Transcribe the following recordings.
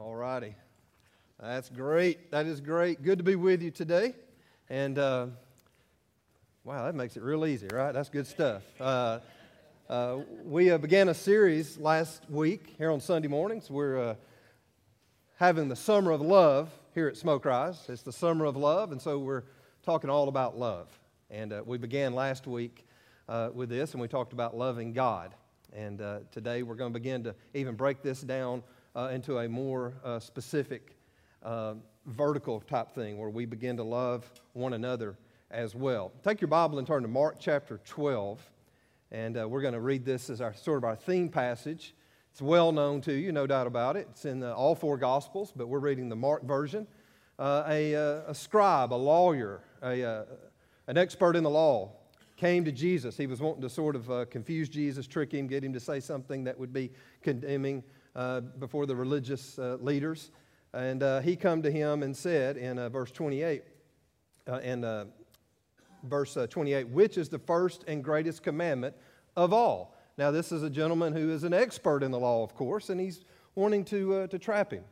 All righty. That's great. That is great. Good to be with you today. And wow, that makes it real easy, right? That's good stuff. We began a series last week here on Sunday mornings. We're having the Summer of Love here at Smoke Rise. It's the Summer of Love, and so we're talking all about love. And we began last week with this, and we talked about loving God. And today we're going to begin to even break this down into a more specific vertical type thing where we begin to love one another as well. Take your Bible and turn to Mark chapter 12, and we're going to read this as our sort of our theme passage. It's well known to you, no doubt about it. It's in all four Gospels, but we're reading the Mark version. A scribe, a lawyer, an expert in the law came to Jesus. He was wanting to sort of confuse Jesus, trick him, get him to say something that would be condemning before the religious leaders. And he come to him and said in verse 28, which is the first and greatest commandment of all. Now this is a gentleman who is an expert in the law, of course, and he's wanting to trap him.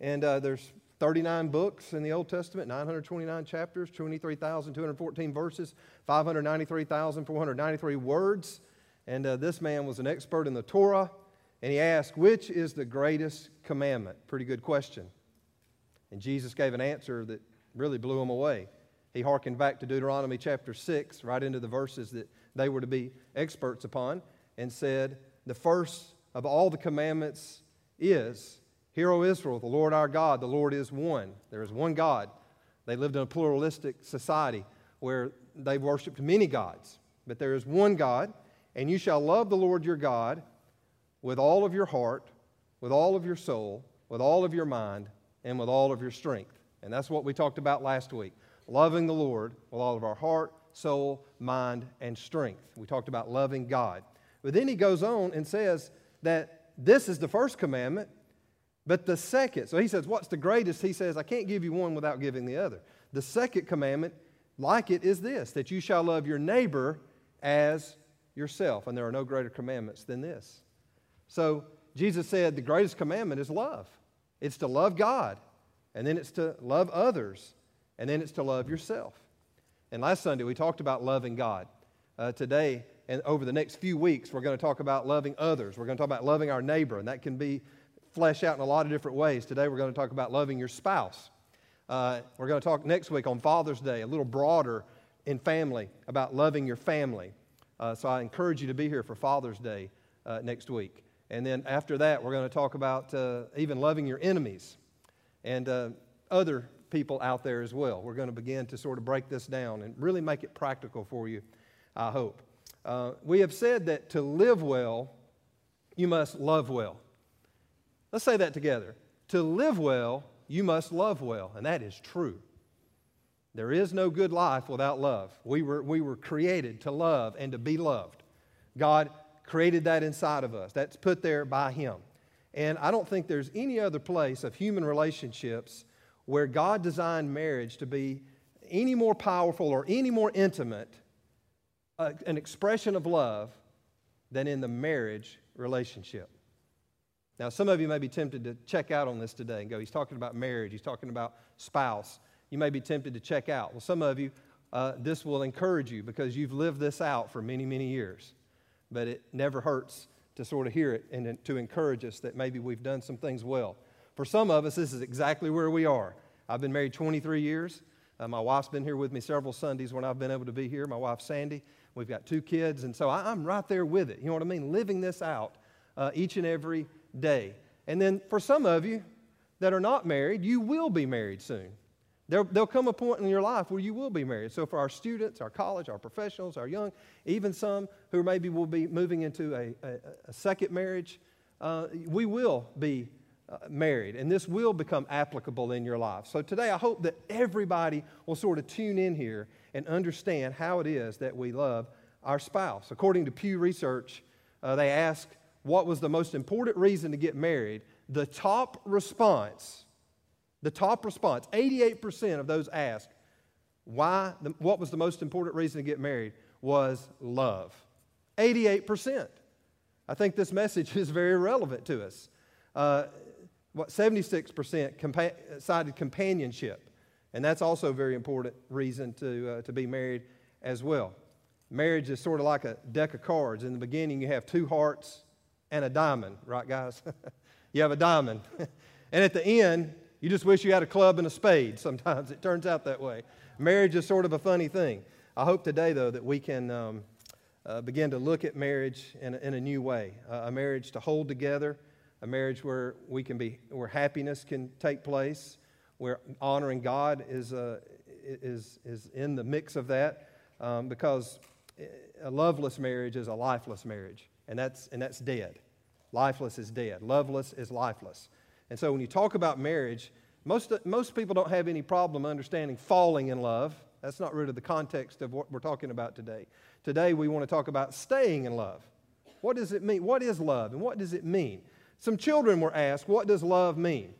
And there's 39 books in the Old Testament, 929 chapters, 23,214 verses, 593,493 words. And this man was an expert in the Torah. And he asked, which is the greatest commandment? Pretty good question. And Jesus gave an answer that really blew him away. He hearkened back to Deuteronomy chapter 6, right into the verses that they were to be experts upon, and said, the first of all the commandments is, Hear, O Israel, the Lord our God, the Lord is one. There is one God. They lived in a pluralistic society where they worshipped many gods. But there is one God, and you shall love the Lord your God with all of your heart, with all of your soul, with all of your mind, and with all of your strength. And that's what we talked about last week. Loving the Lord with all of our heart, soul, mind, and strength. We talked about loving God. But then he goes on and says that this is the first commandment, but the second. So he says, what's the greatest? He says, I can't give you one without giving the other. The second commandment, like it, is this, that you shall love your neighbor as yourself. And there are no greater commandments than this. So Jesus said the greatest commandment is love. It's to love God, and then it's to love others, and then it's to love yourself. And last Sunday we talked about loving God. Today and over the next few weeks we're going to talk about loving others. We're going to talk about loving our neighbor, and that can be fleshed out in a lot of different ways. Today we're going to talk about loving your spouse. We're going to talk next week on Father's Day a little broader in family about loving your family. So I encourage you to be here for Father's Day next week. And then after that, we're going to talk about even loving your enemies and other people out there as well. We're going to begin to sort of break this down and really make it practical for you, I hope. We have said that to live well, you must love well. Let's say that together. To live well, you must love well, and that is true. There is no good life without love. We were created to love and to be loved. God created that inside of us. That's put there by Him. And I don't think there's any other place of human relationships where God designed marriage to be any more powerful or any more intimate, an expression of love, than in the marriage relationship. Now, some of you may be tempted to check out on this today and go, he's talking about marriage, he's talking about spouse. You may be tempted to check out. Well, some of you, this will encourage you because you've lived this out for many, many years. But it never hurts to sort of hear it and to encourage us that maybe we've done some things well. For some of us, this is exactly where we are. I've been married 23 years. My wife's been here with me several Sundays when I've been able to be here, my wife Sandy. We've got two kids, and so I'm right there with it. You know what I mean? Living this out each and every day. And then for some of you that are not married, you will be married soon. There'll come a point in your life where you will be married. So for our students, our college, our professionals, our young, even some who maybe will be moving into a second marriage, we will be married, and this will become applicable in your life. So today I hope that everybody will sort of tune in here and understand how it is that we love our spouse. According to Pew Research, they asked what was the most important reason to get married. The top response, 88% of those asked what was the most important reason to get married was love. 88%. I think this message is very relevant to us. 76% cited companionship, and that's also a very important reason to be married as well. Marriage is sort of like a deck of cards. In the beginning, you have two hearts and a diamond, right, guys? You have a diamond. And at the end, you just wish you had a club and a spade sometimes. It turns out that way. Marriage is sort of a funny thing. I hope today, though, that we can begin to look at marriage in a new way, a marriage to hold together, a marriage where we can be, where happiness can take place, where honoring God is in the mix of that, because a loveless marriage is a lifeless marriage, and that's dead. Lifeless is dead. Loveless is lifeless. And so when you talk about marriage, most people don't have any problem understanding falling in love. That's not really the context of what we're talking about today. Today we want to talk about staying in love. What does it mean? What is love, and what does it mean? Some children were asked, what does love mean?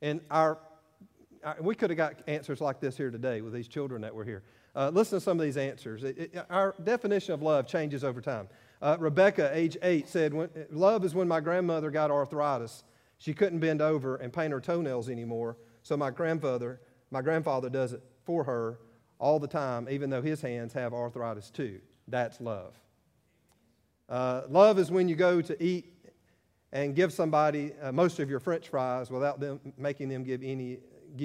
And we could have got answers like this here today with these children that were here. Listen to some of these answers. Our definition of love changes over time. Rebecca, age 8, said, love is when my grandmother got arthritis. She couldn't bend over and paint her toenails anymore, so my grandfather does it for her all the time, even though his hands have arthritis too. That's love. Love is when you go to eat and give somebody most of your French fries without them making them give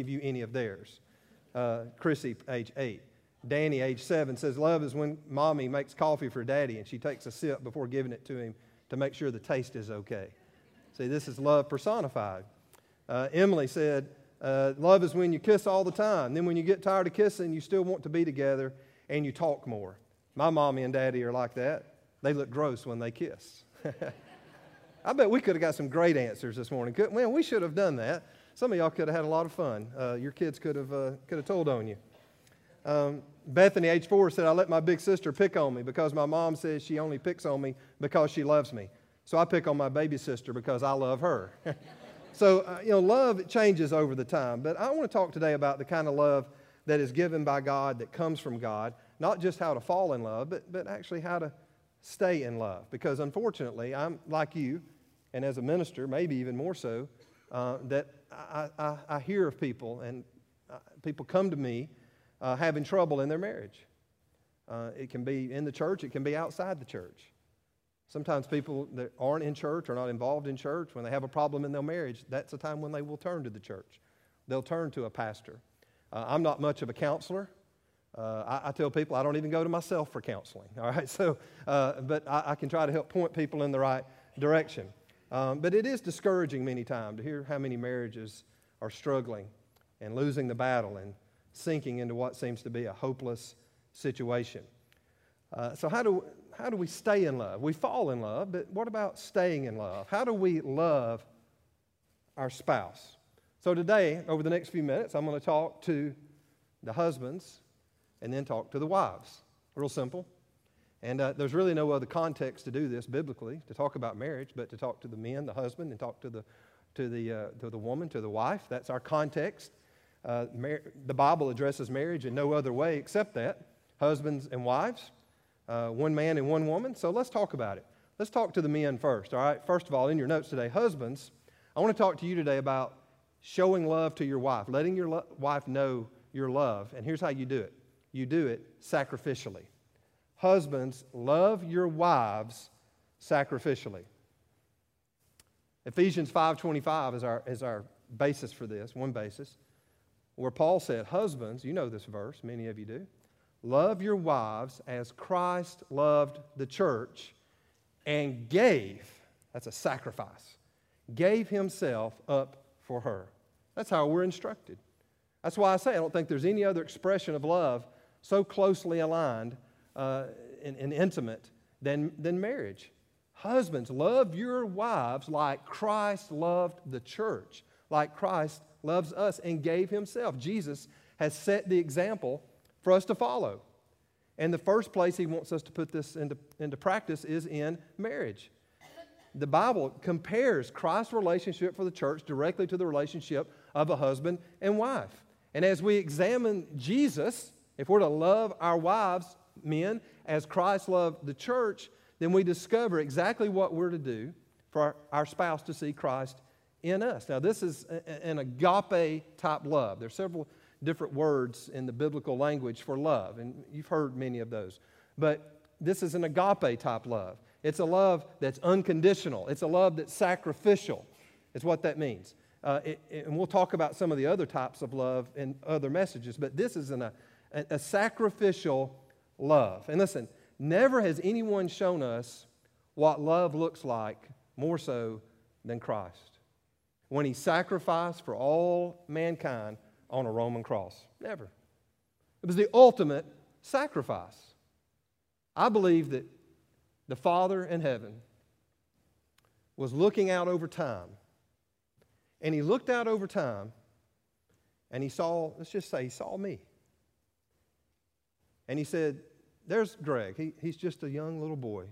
you any of theirs. Chrissy, age 8. Danny, age 7, says love is when mommy makes coffee for daddy and she takes a sip before giving it to him to make sure the taste is okay. See, this is love personified. Emily said, love is when you kiss all the time. Then when you get tired of kissing, you still want to be together and you talk more. My mommy and daddy are like that. They look gross when they kiss. I bet we could have got some great answers this morning. Man, we should have done that. Some of y'all could have had a lot of fun. Your kids could have told on you. Bethany, age 4, said, I let my big sister pick on me because my mom says she only picks on me because she loves me. So I pick on my baby sister because I love her. So, love changes over the time. But I want to talk today about the kind of love that is given by God, that comes from God, not just how to fall in love, but actually how to stay in love. Because unfortunately, I'm like you, and as a minister, maybe even more so, that I hear of people, and people come to me having trouble in their marriage. It can be in the church. It can be outside the church. Sometimes people that aren't in church or not involved in church, when they have a problem in their marriage, that's the time when they will turn to the church. They'll turn to a pastor. I'm not much of a counselor. I tell people I don't even go to myself for counseling. All right, so but I can try to help point people in the right direction. But it is discouraging many times to hear how many marriages are struggling and losing the battle and sinking into what seems to be a hopeless situation. So how do we stay in love? We fall in love, but what about staying in love? How do we love our spouse? So today, over the next few minutes, I'm going to talk to the husbands and then talk to the wives. Real simple. And there's really no other context to do this biblically, to talk about marriage, but to talk to the men, the husband, and talk to the woman, to the wife. That's our context. The Bible addresses marriage in no other way except that. Husbands and wives. One man and one woman. So let's talk about it. Let's talk to the men first, all right? First of all, in your notes today, husbands, I want to talk to you today about showing love to your wife, letting your wife know your love. And here's how you do it. You do it sacrificially. Husbands, love your wives sacrificially. Ephesians 5:25 is our basis for this, one basis, where Paul said, husbands, you know this verse, many of you do, love your wives as Christ loved the church and gave, that's a sacrifice, gave himself up for her. That's how we're instructed. That's why I say I don't think there's any other expression of love so closely aligned and intimate than marriage. Husbands, love your wives like Christ loved the church, like Christ loves us and gave himself. Jesus has set the example for us to follow. And the first place he wants us to put this into practice is in marriage. The Bible compares Christ's relationship for the church directly to the relationship of a husband and wife. And as we examine Jesus, if we're to love our wives, men, as Christ loved the church, then we discover exactly what we're to do for our spouse to see Christ in us. Now, this is an agape-type love. There are several different words in the biblical language for love, and you've heard many of those. But this is an agape-type love. It's a love that's unconditional. It's a love that's sacrificial, is what that means. And we'll talk about some of the other types of love in other messages, but this is a sacrificial love. And listen, never has anyone shown us what love looks like more so than Christ, when he sacrificed for all mankind on a Roman cross. Never. It was the ultimate sacrifice. I believe that the Father in heaven was looking out over time, and he looked out over time, and he saw, let's just say he saw me. And he said, there's Greg. He's just a young little boy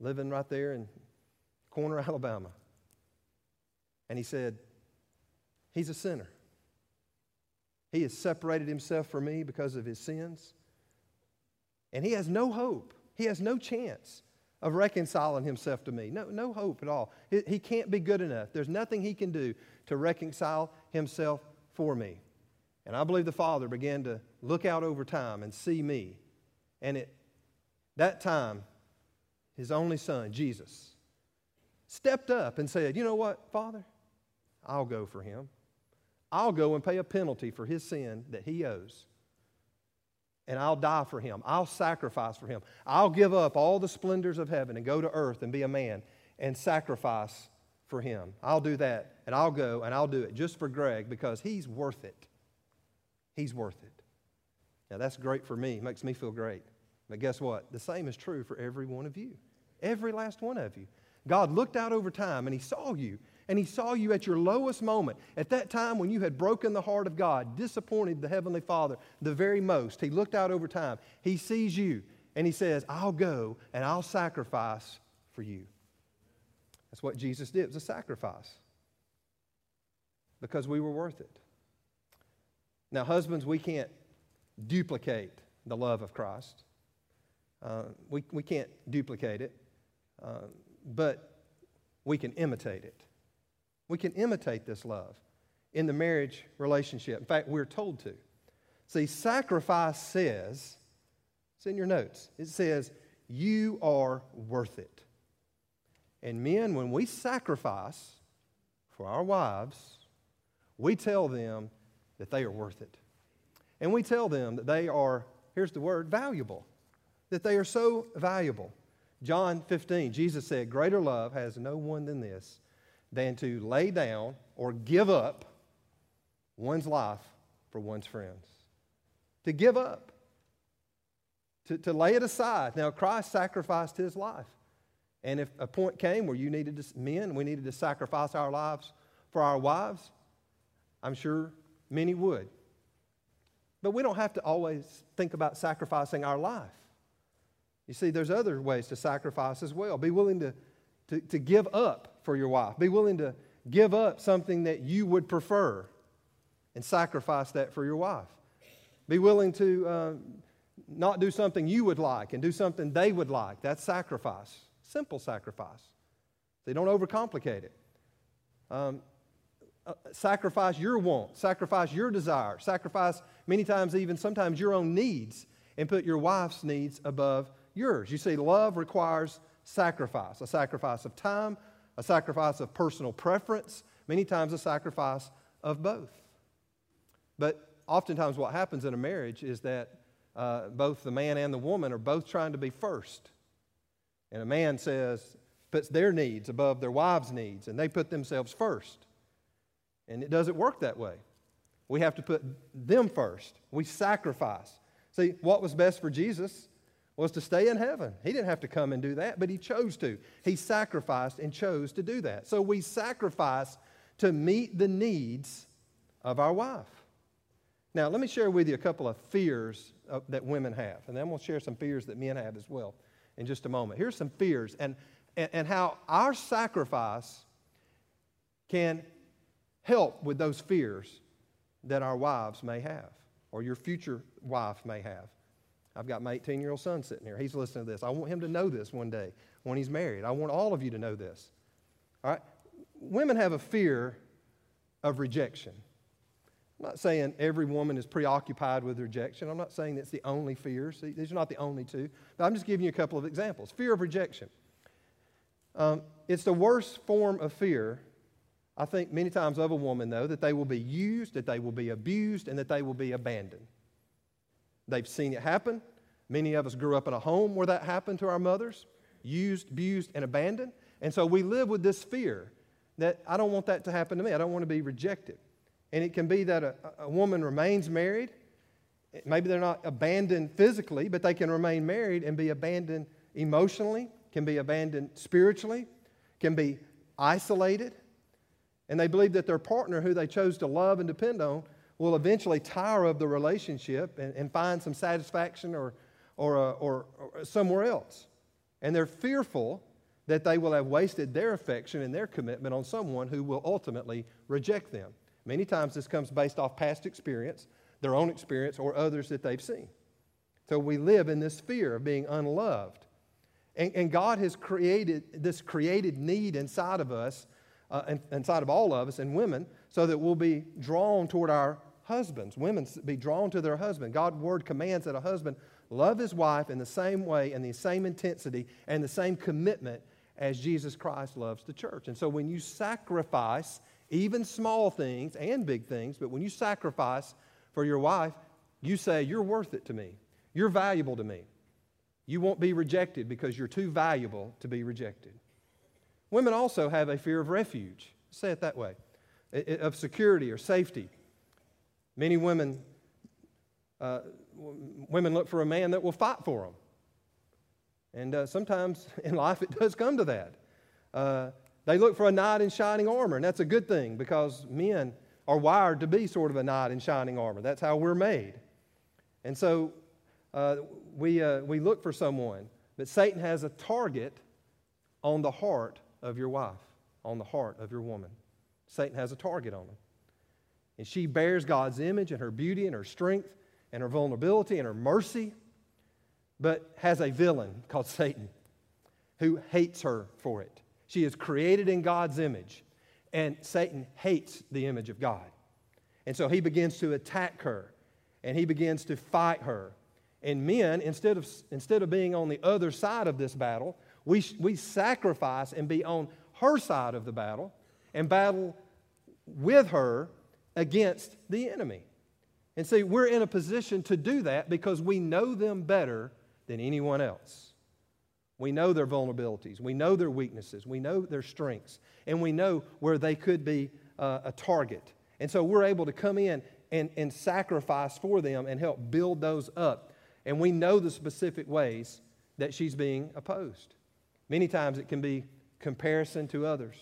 living right there in Corner, Alabama. And he said, he's a sinner. He has separated himself from me because of his sins. And he has no hope. He has no chance of reconciling himself to me. No hope at all. He can't be good enough. There's nothing he can do to reconcile himself for me. And I believe the Father began to look out over time and see me. And at that time, his only son, Jesus, stepped up and said, you know what, Father? I'll go for him. I'll go and pay a penalty for his sin that he owes. And I'll die for him. I'll sacrifice for him. I'll give up all the splendors of heaven and go to earth and be a man and sacrifice for him. I'll do that, and I'll go, and I'll do it just for Greg because he's worth it. He's worth it. Now, that's great for me. It makes me feel great. But guess what? The same is true for every one of you. Every last one of you. God looked out over time, and he saw you. And he saw you at your lowest moment. At that time when you had broken the heart of God, disappointed the Heavenly Father the very most. He looked out over time. He sees you, and he says, I'll go, and I'll sacrifice for you. That's what Jesus did. It was a sacrifice because we were worth it. Now, husbands, we can't duplicate the love of Christ. We can't duplicate it, but we can imitate it. We can imitate this love in the marriage relationship. In fact, we're told to. See, sacrifice says, it's in your notes, it says, you are worth it. And men, when we sacrifice for our wives, we tell them that they are worth it. And we tell them that they are, here's the word, valuable. That they are so valuable. John 15, Jesus said, greater love has no one than this, than to lay down or give up one's life for one's friends. To give up. To lay it aside. Now, Christ sacrificed his life. And if a point came where you needed to, men, we needed to sacrifice our lives for our wives, I'm sure many would. But we don't have to always think about sacrificing our life. You see, there's other ways to sacrifice as well. Be willing to give up for your wife. Be willing to give up something that you would prefer and sacrifice that for your wife. Be willing to not do something you would like and do something they would like. That's sacrifice. Simple sacrifice. They don't overcomplicate it. Sacrifice your want, sacrifice your desire, sacrifice many times even sometimes your own needs and put your wife's needs above yours. You see, love requires sacrifice, a sacrifice of time, a sacrifice of personal preference, many times a sacrifice of both. But oftentimes what happens in a marriage is that both the man and the woman are both trying to be first. And a man puts their needs above their wife's needs, and they put themselves first. And it doesn't work that way. We have to put them first. We sacrifice. See, what was best for Jesus was to stay in heaven. He didn't have to come and do that, but he chose to. He sacrificed and chose to do that. So we sacrifice to meet the needs of our wife. Now, let me share with you a couple of fears that women have, and then we'll share some fears that men have as well in just a moment. Here's some fears and how our sacrifice can help with those fears that our wives may have or your future wife may have. I've got my 18-year-old son sitting here. He's listening to this. I want him to know this one day when he's married. I want all of you to know this. All right? women have a fear of rejection. I'm not saying every woman is preoccupied with rejection. I'm not saying that's the only fear. See, these are not the only two. But I'm just giving you a couple of examples. Fear of rejection. It's the worst form of fear, I think, many times of a woman, though, that they will be used, that they will be abused, and that they will be abandoned. They've seen it happen. Many of us grew up in a home where that happened to our mothers, used, abused, and abandoned. And so we live with this fear that I don't want that to happen to me. I don't want to be rejected. And it can be that a woman remains married. Maybe they're not abandoned physically, but they can remain married and be abandoned emotionally, can be abandoned spiritually, can be isolated. And they believe that their partner, who they chose to love and depend on, will eventually tire of the relationship and find some satisfaction or somewhere else. And they're fearful that they will have wasted their affection and their commitment on someone who will ultimately reject them. Many times this comes based off past experience, their own experience, or others that they've seen. So we live in this fear of being unloved. And God has created this need inside of us, inside of all of us and women, so that we'll be drawn toward our husbands. Women be drawn to their husband. God's word commands that a husband love his wife in the same way and the same intensity and the same commitment as Jesus Christ loves the church. And so when you sacrifice even small things and big things, but when you sacrifice for your wife, you say, you're worth it to me. You're valuable to me. You won't be rejected because you're too valuable to be rejected. Women also have a fear of refuge. Say it that way, of security or safety. Many women, look for a man that will fight for them. And sometimes in life it does come to that. They look for a knight in shining armor, and that's a good thing because men are wired to be sort of a knight in shining armor. That's how we're made. And so we look for someone, but Satan has a target on the heart of your wife, on the heart of your woman. Satan has a target on him. And she bears God's image and her beauty and her strength and her vulnerability and her mercy, but has a villain called Satan who hates her for it. She is created in God's image, and Satan hates the image of God. And so he begins to attack her, and he begins to fight her. And men, instead of being on the other side of this battle, we sacrifice and be on her side of the battle and battle with her against the enemy. And see, we're in a position to do that because we know them better than anyone else. We know their vulnerabilities. We know their weaknesses. We know their strengths. And we know where they could be a target. And so we're able to come in and sacrifice for them and help build those up. And we know the specific ways that she's being opposed. Many times it can be comparison to others.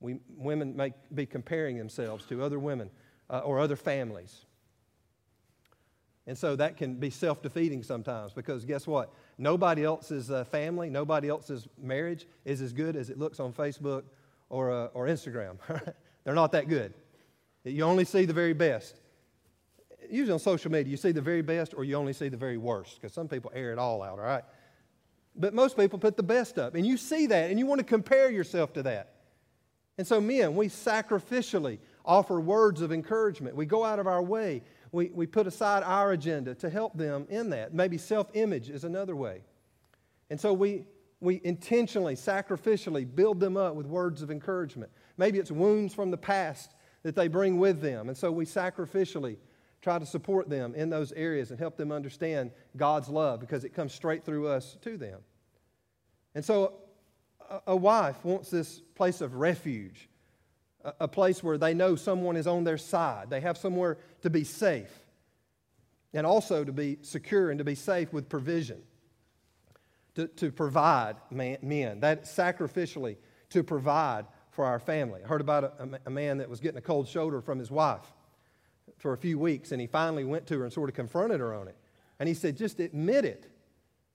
Women may be comparing themselves to other women or other families. And so that can be self-defeating sometimes because guess what? Nobody else's family, nobody else's marriage is as good as it looks on Facebook or Instagram. They're not that good. You only see the very best. Usually on social media, you see the very best or you only see the very worst because some people air it all out, all right? But most people put the best up, and you see that, and you want to compare yourself to that. And so men, we sacrificially offer words of encouragement. We go out of our way. We put aside our agenda to help them in that. Maybe self-image is another way. And so we intentionally, sacrificially build them up with words of encouragement. Maybe it's wounds from the past that they bring with them. And so we sacrificially try to support them in those areas and help them understand God's love because it comes straight through us to them. And so a wife wants this place of refuge, a place where they know someone is on their side. They have somewhere to be safe and also to be secure and to be safe with provision, to provide men, that sacrificially to provide for our family. I heard about a man that was getting a cold shoulder from his wife for a few weeks, and he finally went to her and sort of confronted her on it. And he said, just admit it,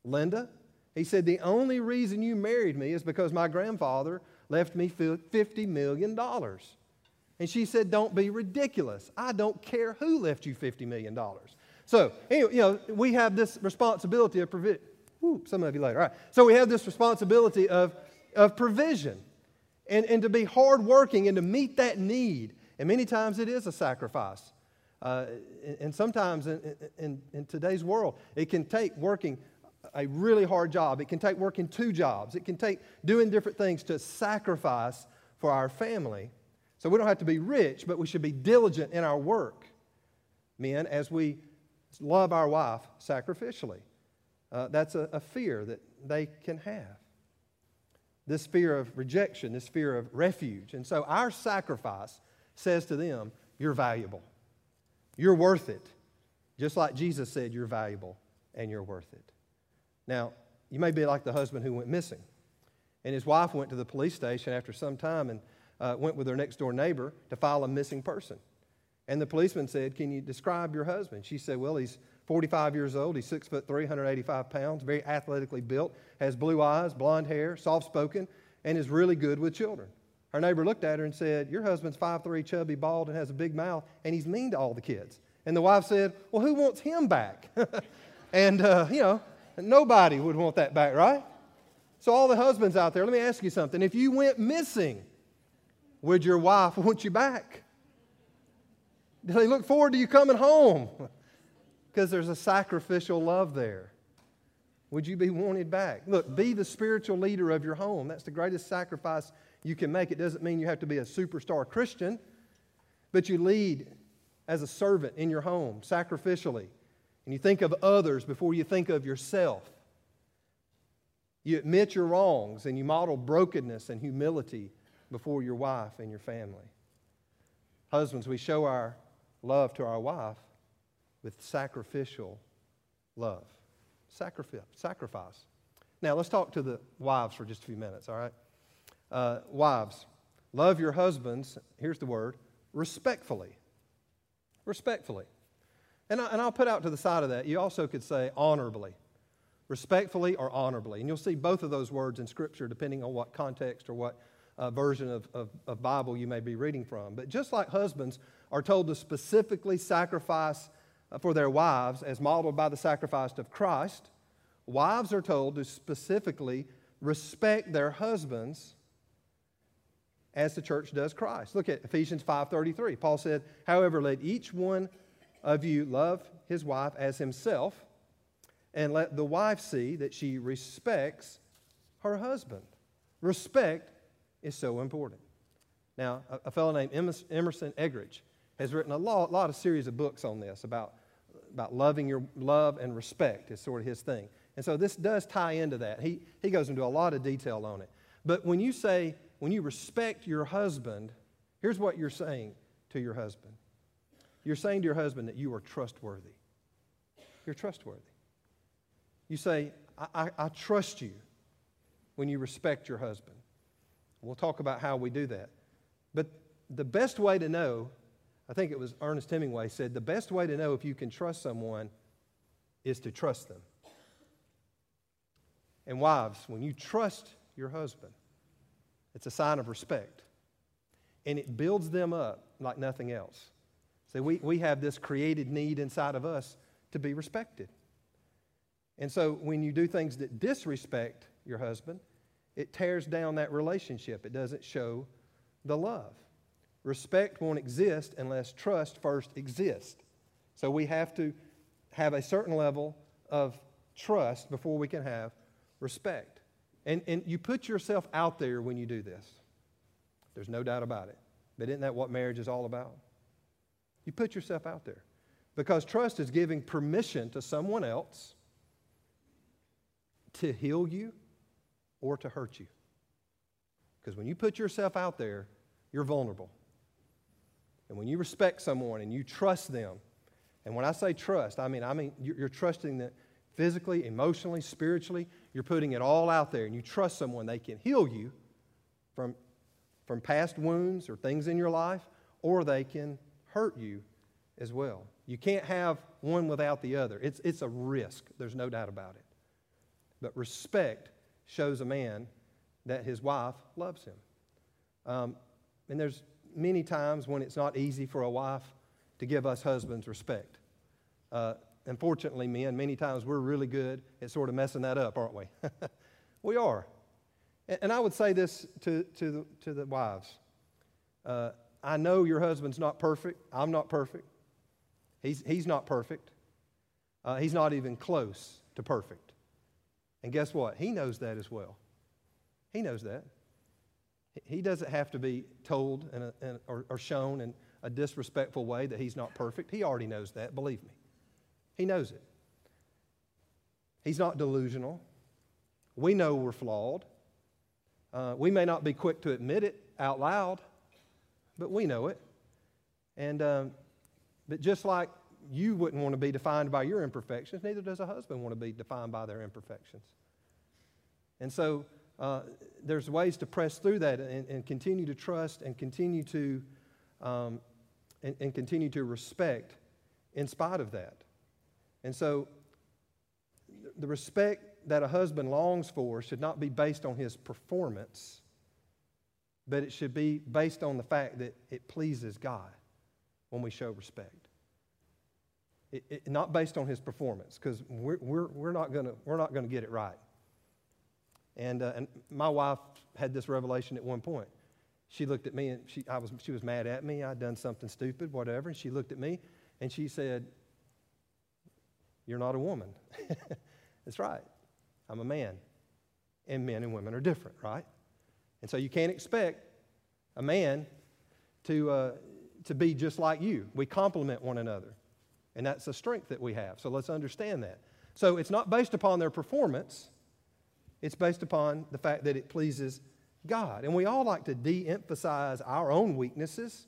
Linda. He said, the only reason you married me is because my grandfather left me $50 million. And she said, don't be ridiculous. I don't care who left you $50 million. So, anyway, you know, we have this responsibility of provision. Some of you later. All right. So we have this responsibility of provision. and to be hardworking and to meet that need. And many times it is a sacrifice. And sometimes in today's world, it can take working a really hard job. It can take working two jobs. It can take doing different things to sacrifice for our family. So we don't have to be rich, but we should be diligent in our work, men, as we love our wife sacrificially. That's a fear that they can have. This fear of rejection, this fear of refuge. And so our sacrifice says to them, you're valuable. You're worth it. Just like Jesus said, you're valuable and you're worth it. Now, you may be like the husband who went missing. And his wife went to the police station after some time and went with her next door neighbor to file a missing person. And the policeman said, can you describe your husband? She said, well, he's 45 years old. He's 6 foot 3, 185 pounds, very athletically built, has blue eyes, blonde hair, soft-spoken, and is really good with children. Her neighbor looked at her and said, your husband's 5'3", chubby, bald, and has a big mouth, and he's mean to all the kids. And the wife said, well, who wants him back? And, nobody would want that back, right? So all the husbands out there, let me ask you something. If you went missing, would your wife want you back? Do they look forward to you coming home? Because there's a sacrificial love there. Would you be wanted back? Look, be the spiritual leader of your home. That's the greatest sacrifice you can make. It doesn't mean you have to be a superstar Christian, but you lead as a servant in your home, sacrificially. And you think of others before you think of yourself. You admit your wrongs and you model brokenness and humility before your wife and your family. Husbands, we show our love to our wife with sacrificial love. Sacrifice. Now, let's talk to the wives for just a few minutes, all right? Wives, love your husbands, here's the word, respectfully. Respectfully. And I'll put out to the side of that, you also could say honorably. Respectfully or honorably. And you'll see both of those words in Scripture depending on what context or what version of Bible you may be reading from. But just like husbands are told to specifically sacrifice for their wives as modeled by the sacrifice of Christ, wives are told to specifically respect their husbands as the church does Christ. Look at Ephesians 5:33. Paul said, however, let each one of you love his wife as himself, and let the wife see that she respects her husband. Respect is so important. Now, a fellow named Emerson Egridge has written a lot of series of books on this about loving your love and respect is sort of his thing. And so this does tie into that. He goes into a lot of detail on it. But when you respect your husband, here's what you're saying to your husband. You're saying to your husband that you are trustworthy. You're trustworthy. You say, I trust you when you respect your husband. We'll talk about how we do that. But the best way to know, I think it was Ernest Hemingway said, the best way to know if you can trust someone is to trust them. And wives, when you trust your husband, it's a sign of respect. And it builds them up like nothing else. See, we have this created need inside of us to be respected. And so when you do things that disrespect your husband, it tears down that relationship. It doesn't show the love. Respect won't exist unless trust first exists. So we have to have a certain level of trust before we can have respect. And you put yourself out there when you do this. There's no doubt about it. But isn't that what marriage is all about? You put yourself out there. Because trust is giving permission to someone else to heal you or to hurt you. Because when you put yourself out there, you're vulnerable. And when you respect someone and you trust them, and when I say trust, I mean you're trusting that physically, emotionally, spiritually, you're putting it all out there, and you trust someone, they can heal you from past wounds or things in your life, or they can hurt you as well. You can't have one without the other. It's a risk. There's no doubt about it. But respect shows a man that his wife loves him. And there's many times when it's not easy for a wife to give us husbands respect. Unfortunately, men, many times we're really good at sort of messing that up, aren't we? We are. And I would say this to the wives. I know your husband's not perfect. I'm not perfect. He's not perfect. He's not even close to perfect. And guess what? He knows that as well. He knows that. He doesn't have to be told or shown in a disrespectful way that he's not perfect. He already knows that, believe me. He knows it. He's not delusional. We know we're flawed. We may not be quick to admit it out loud, but we know it. And but just like you wouldn't want to be defined by your imperfections, neither does a husband want to be defined by their imperfections. And so there's ways to press through that and continue to trust and continue to and continue to respect in spite of that. And so the respect that a husband longs for should not be based on his performance, but it should be based on the fact that it pleases God when we show respect. Not based on his performance, because we're not gonna get it right. And my wife had this revelation at one point. She looked at me and she was mad at me. I'd done something stupid, whatever. And she looked at me and she said, "You're not a woman." That's right. I'm a man. And men and women are different, right? And so you can't expect a man to be just like you. We complement one another. And that's a strength that we have. So let's understand that. So it's not based upon their performance. It's based upon the fact that it pleases God. And we all like to de-emphasize our own weaknesses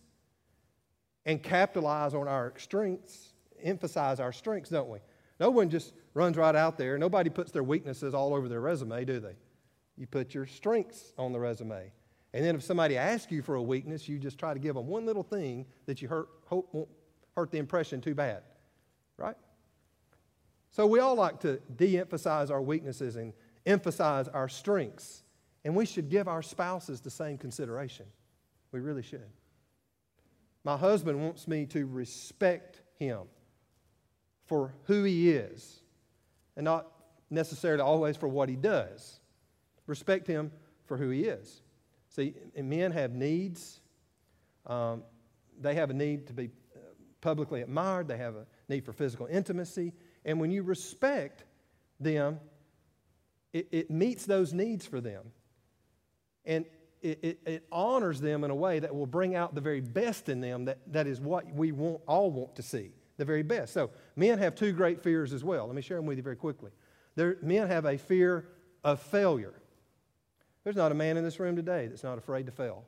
and capitalize on our strengths, emphasize our strengths, don't we? No one just runs right out there. Nobody puts their weaknesses all over their resume, do they? You put your strengths on the resume. And then if somebody asks you for a weakness, you just try to give them one little thing that you hope won't hurt the impression too bad, right? So we all like to de-emphasize our weaknesses and emphasize our strengths. And we should give our spouses the same consideration. We really should. My husband wants me to respect him for who he is and not necessarily always for what he does. Respect him for who he is. See, men have needs. They have a need to be publicly admired. They have a need for physical intimacy. And when you respect them, it meets those needs for them. And it honors them in a way that will bring out the very best in them. That is what we all want to see, the very best. So men have two great fears as well. Let me share them with you very quickly. Men have a fear of failure. There's not a man in this room today that's not afraid to fail.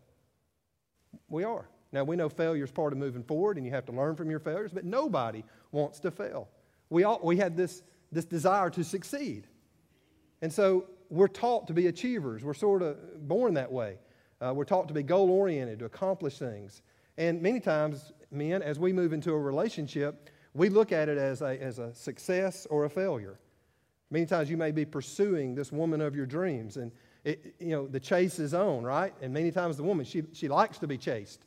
We are. Now, we know failure is part of moving forward, and you have to learn from your failures, but nobody wants to fail. We have this desire to succeed. And so we're taught to be achievers. We're sort of born that way. We're taught to be goal-oriented, to accomplish things. And many times, men, as we move into a relationship, we look at it as a success or a failure. Many times you may be pursuing this woman of your dreams, and the chase is on, right? And many times the woman, she likes to be chased.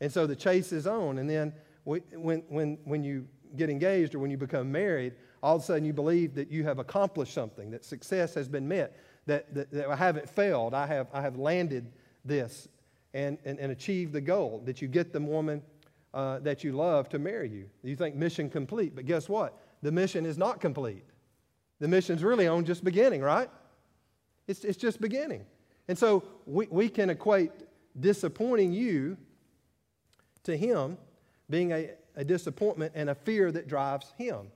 And so the chase is on, and then when you get engaged or when you become married, all of a sudden you believe that you have accomplished something, that success has been met, that I haven't failed, I have landed this and achieved the goal, that you get the woman that you love to marry you. You think mission complete, but guess what? The mission is not complete. The mission's really on just beginning, right? It's just beginning. And so we can equate disappointing you to him being a disappointment and a fear that drives him.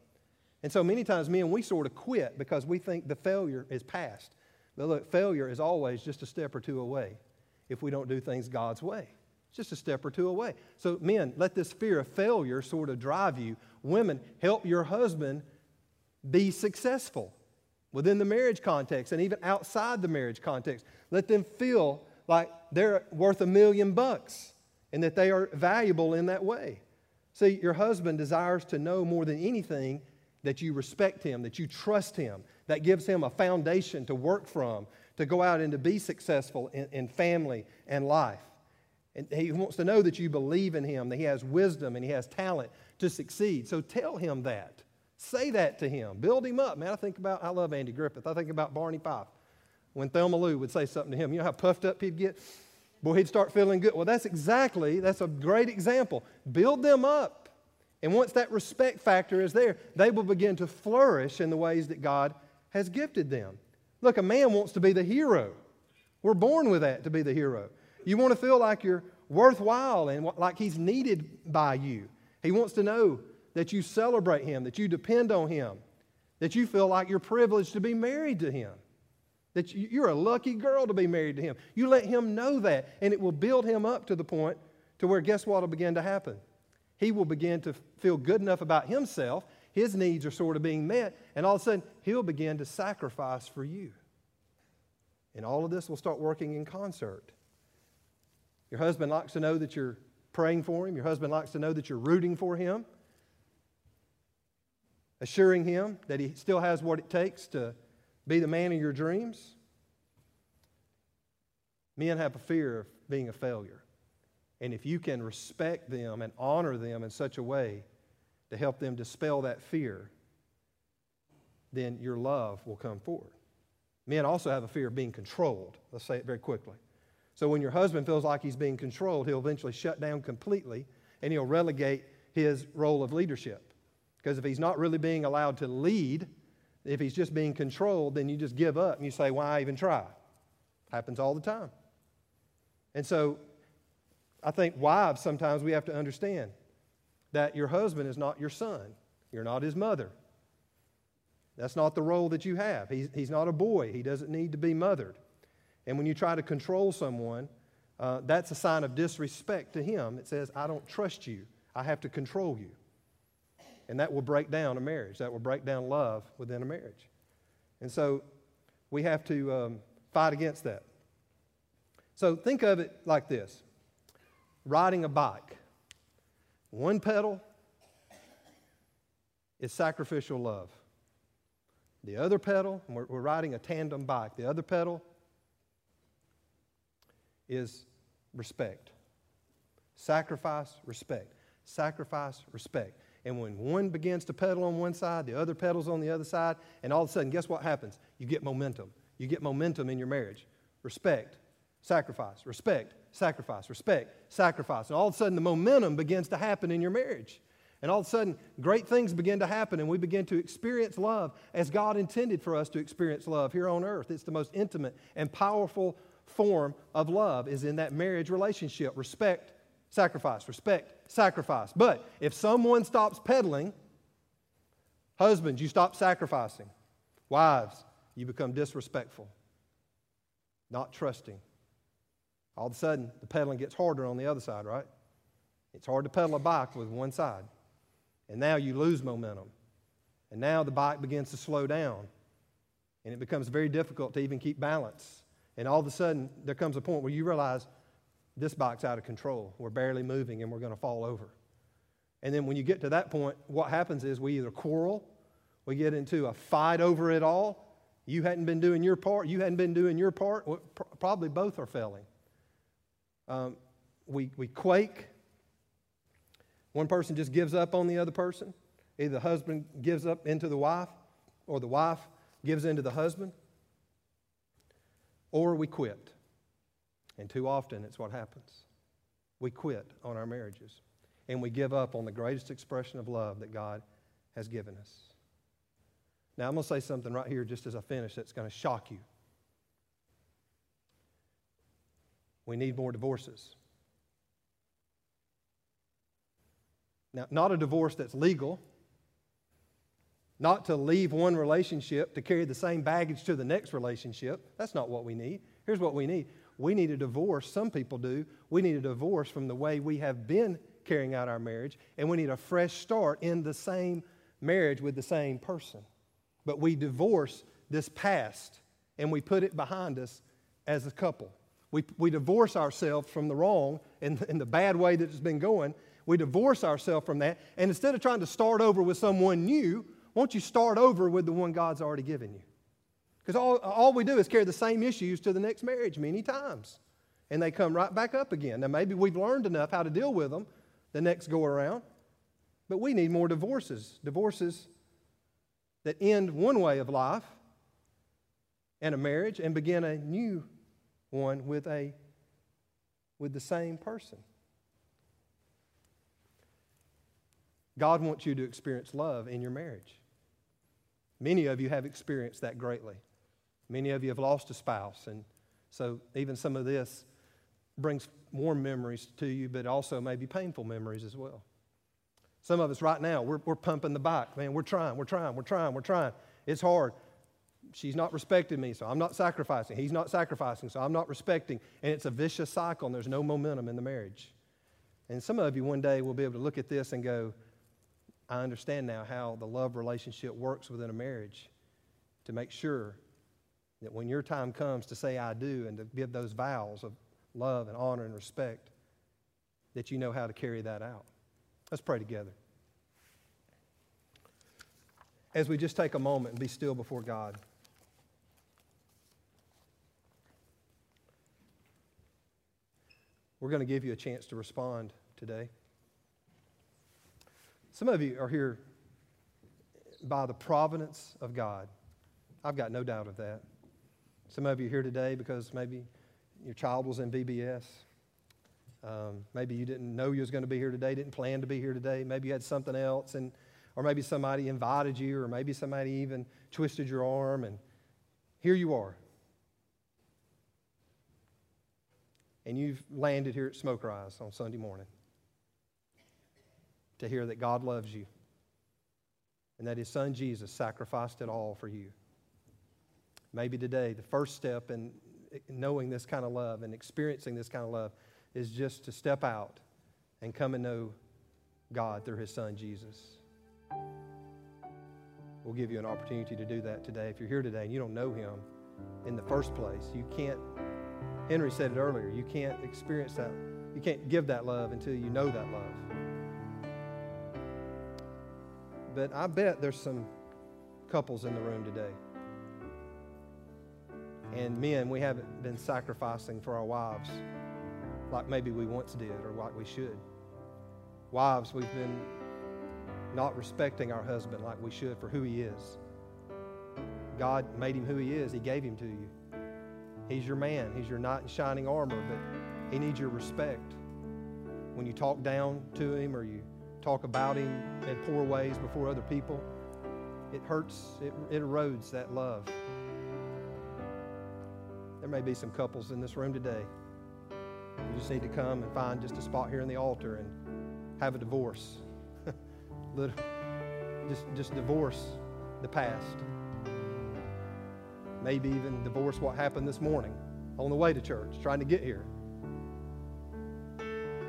And so many times, men, we sort of quit because we think the failure is past. But look, failure is always just a step or two away if we don't do things God's way. It's just a step or two away. So, men, let this fear of failure sort of drive you. Women, help your husband be successful within the marriage context and even outside the marriage context. Let them feel like they're worth $1 million and that they are valuable in that way. See, your husband desires to know more than anything that you respect him, that you trust him. That gives him a foundation to work from, to go out and to be successful in family and life. And he wants to know that you believe in him, that he has wisdom and he has talent to succeed. So tell him that. Say that to him. Build him up. Man, I love Andy Griffith. I think about Barney Fife. when Thelma Lou would say something to him. You know how puffed up he'd get? Boy, he'd start feeling good. Well, that's a great example. Build them up. And once that respect factor is there, they will begin to flourish in the ways that God has gifted them. Look, a man wants to be the hero. We're born with that, to be the hero. You want to feel like you're worthwhile and like he's needed by you. He wants to know that you celebrate him, that you depend on him, that you feel like you're privileged to be married to him, that you're a lucky girl to be married to him. You let him know that, and it will build him up to the point to where, guess what will begin to happen? He will begin to feel good enough about himself. His needs are sort of being met, and all of a sudden, he'll begin to sacrifice for you. And all of this will start working in concert. Your husband likes to know that you're praying for him. Your husband likes to know that you're rooting for him, assuring him that he still has what it takes to be the man of your dreams. Men have a fear of being a failure. And if you can respect them and honor them in such a way to help them dispel that fear, then your love will come forward. Men also have a fear of being controlled. Let's say it very quickly. So when your husband feels like he's being controlled, he'll eventually shut down completely, and he'll relegate his role of leadership. Because if he's not really being allowed to lead, if he's just being controlled, then you just give up and you say, why even try? Happens all the time. And so I think wives, sometimes we have to understand that your husband is not your son. You're not his mother. That's not the role that you have. He's not a boy. He doesn't need to be mothered. And when you try to control someone, that's a sign of disrespect to him. It says, I don't trust you. I have to control you. And that will break down a marriage. That will break down love within a marriage. And so we have to fight against that. So think of it like this. Riding a bike. One pedal is sacrificial love. The other pedal, and we're riding a tandem bike. The other pedal is respect. Sacrifice, respect. Sacrifice, respect. And when one begins to pedal on one side, the other pedals on the other side, and all of a sudden, guess what happens? You get momentum. You get momentum in your marriage. Respect, sacrifice, respect, sacrifice, respect, sacrifice. And all of a sudden, the momentum begins to happen in your marriage. And all of a sudden, great things begin to happen, and we begin to experience love as God intended for us to experience love here on earth. It's the most intimate and powerful form of love is in that marriage relationship. Respect, sacrifice, respect, sacrifice. But if someone stops peddling, husbands, you stop sacrificing. Wives, you become disrespectful, not trusting. All of a sudden, the pedaling gets harder on the other side, right? It's hard to pedal a bike with one side. And now you lose momentum. And now the bike begins to slow down. And it becomes very difficult to even keep balance. And all of a sudden, there comes a point where you realize, this bike's out of control. We're barely moving and we're going to fall over. And then when you get to that point, what happens is we either quarrel, we get into a fight over it all. You hadn't been doing your part. You hadn't been doing your part. Probably both are failing. We quake. One person just gives up on the other person. Either the husband gives up into the wife or the wife gives into the husband. Or we quit. And too often it's what happens. We quit on our marriages. And we give up on the greatest expression of love that God has given us. Now I'm going to say something right here just as I finish that's going to shock you. We need more divorces. Now, not a divorce that's legal. Not to leave one relationship to carry the same baggage to the next relationship. That's not what we need. Here's what we need. We need a divorce. Some people do. We need a divorce from the way we have been carrying out our marriage, and we need a fresh start in the same marriage with the same person. But we divorce this past, and we put it behind us as a couple. We divorce ourselves from the wrong and the bad way that it's been going. We divorce ourselves from that, and instead of trying to start over with someone new, won't you start over with the one God's already given you? Because all we do is carry the same issues to the next marriage many times, and they come right back up again. Now, maybe we've learned enough how to deal with them the next go around, but we need more divorces. Divorces that end one way of life and a marriage and begin a new one with the same person. God wants you to experience love in your marriage. Many of you have experienced that greatly. Many of you have lost a spouse, and so even some of this brings warm memories to you, but also maybe painful memories as well. Some of us right now, we're pumping the bike. Man, we're trying. It's hard. She's not respecting me, so I'm not sacrificing. He's not sacrificing, so I'm not respecting. And it's a vicious cycle, and there's no momentum in the marriage. And some of you one day will be able to look at this and go, I understand now how the love relationship works within a marriage to make sure that when your time comes to say I do and to give those vows of love and honor and respect, that you know how to carry that out. Let's pray together. As we just take a moment and be still before God. We're going to give you a chance to respond today. Some of you are here by the providence of God. I've got no doubt of that. Some of you are here today because maybe your child was in VBS. Maybe you didn't know you was going to be here today, didn't plan to be here today. Maybe you had something else, or maybe somebody invited you, or maybe somebody even twisted your arm, and here you are. And you've landed here at Smoke Rise on Sunday morning to hear that God loves you and that His Son Jesus sacrificed it all for you. Maybe today the first step in knowing this kind of love and experiencing this kind of love is just to step out and come and know God through His Son Jesus. We'll give you an opportunity to do that today. If you're here today and you don't know Him in the first place, you can't, Henry said it earlier, you can't experience that, you can't give that love until you know that love. But I bet there's some couples in the room today. And men, we haven't been sacrificing for our wives like maybe we once did or like we should. Wives, we've been not respecting our husband like we should for who he is. God made him who he is. He gave him to you. He's your man. He's your knight in shining armor, but he needs your respect. When you talk down to him or you talk about him in poor ways before other people, it hurts, it erodes that love. There may be some couples in this room today. You just need to come and find just a spot here in the altar and have a divorce. Just divorce the past. Maybe even divorce what happened this morning on the way to church, trying to get here.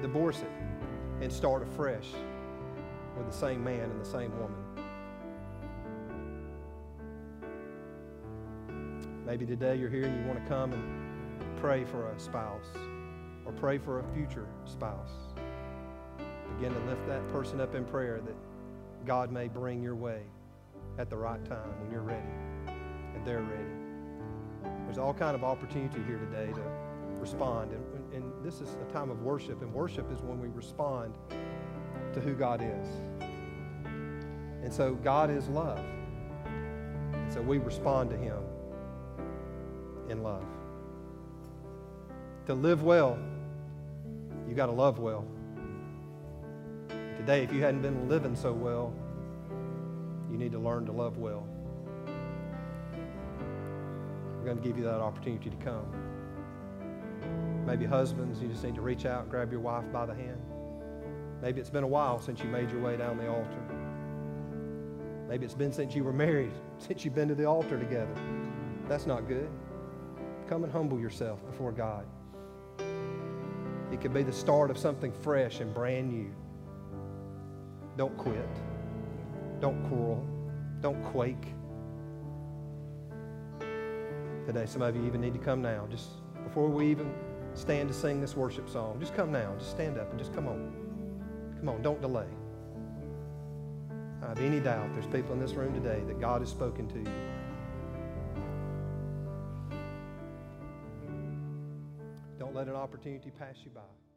Divorce it and start afresh with the same man and the same woman. Maybe today you're here and you want to come and pray for a spouse or pray for a future spouse. Begin to lift that person up in prayer that God may bring your way at the right time when you're ready and they're ready. There's all kind of opportunity here today to respond. And this is a time of worship, and worship is when we respond to who God is. And so God is love. And so we respond to Him in love. To live well, you got to love well. Today, if you hadn't been living so well, you need to learn to love well. We're going to give you that opportunity to come. Maybe husbands, you just need to reach out, grab your wife by the hand. Maybe it's been a while since you made your way down the altar. Maybe it's been since you were married, since you've been to the altar together. That's not good. Come and humble yourself before God. It could be the start of something fresh and brand new. Don't quit. Don't quarrel. Don't quake. Today, some of you even need to come now. Just before we even stand to sing this worship song, just come now. Just stand up and just come on. Come on, don't delay. I have any doubt there's people in this room today that God has spoken to you. Don't let an opportunity pass you by.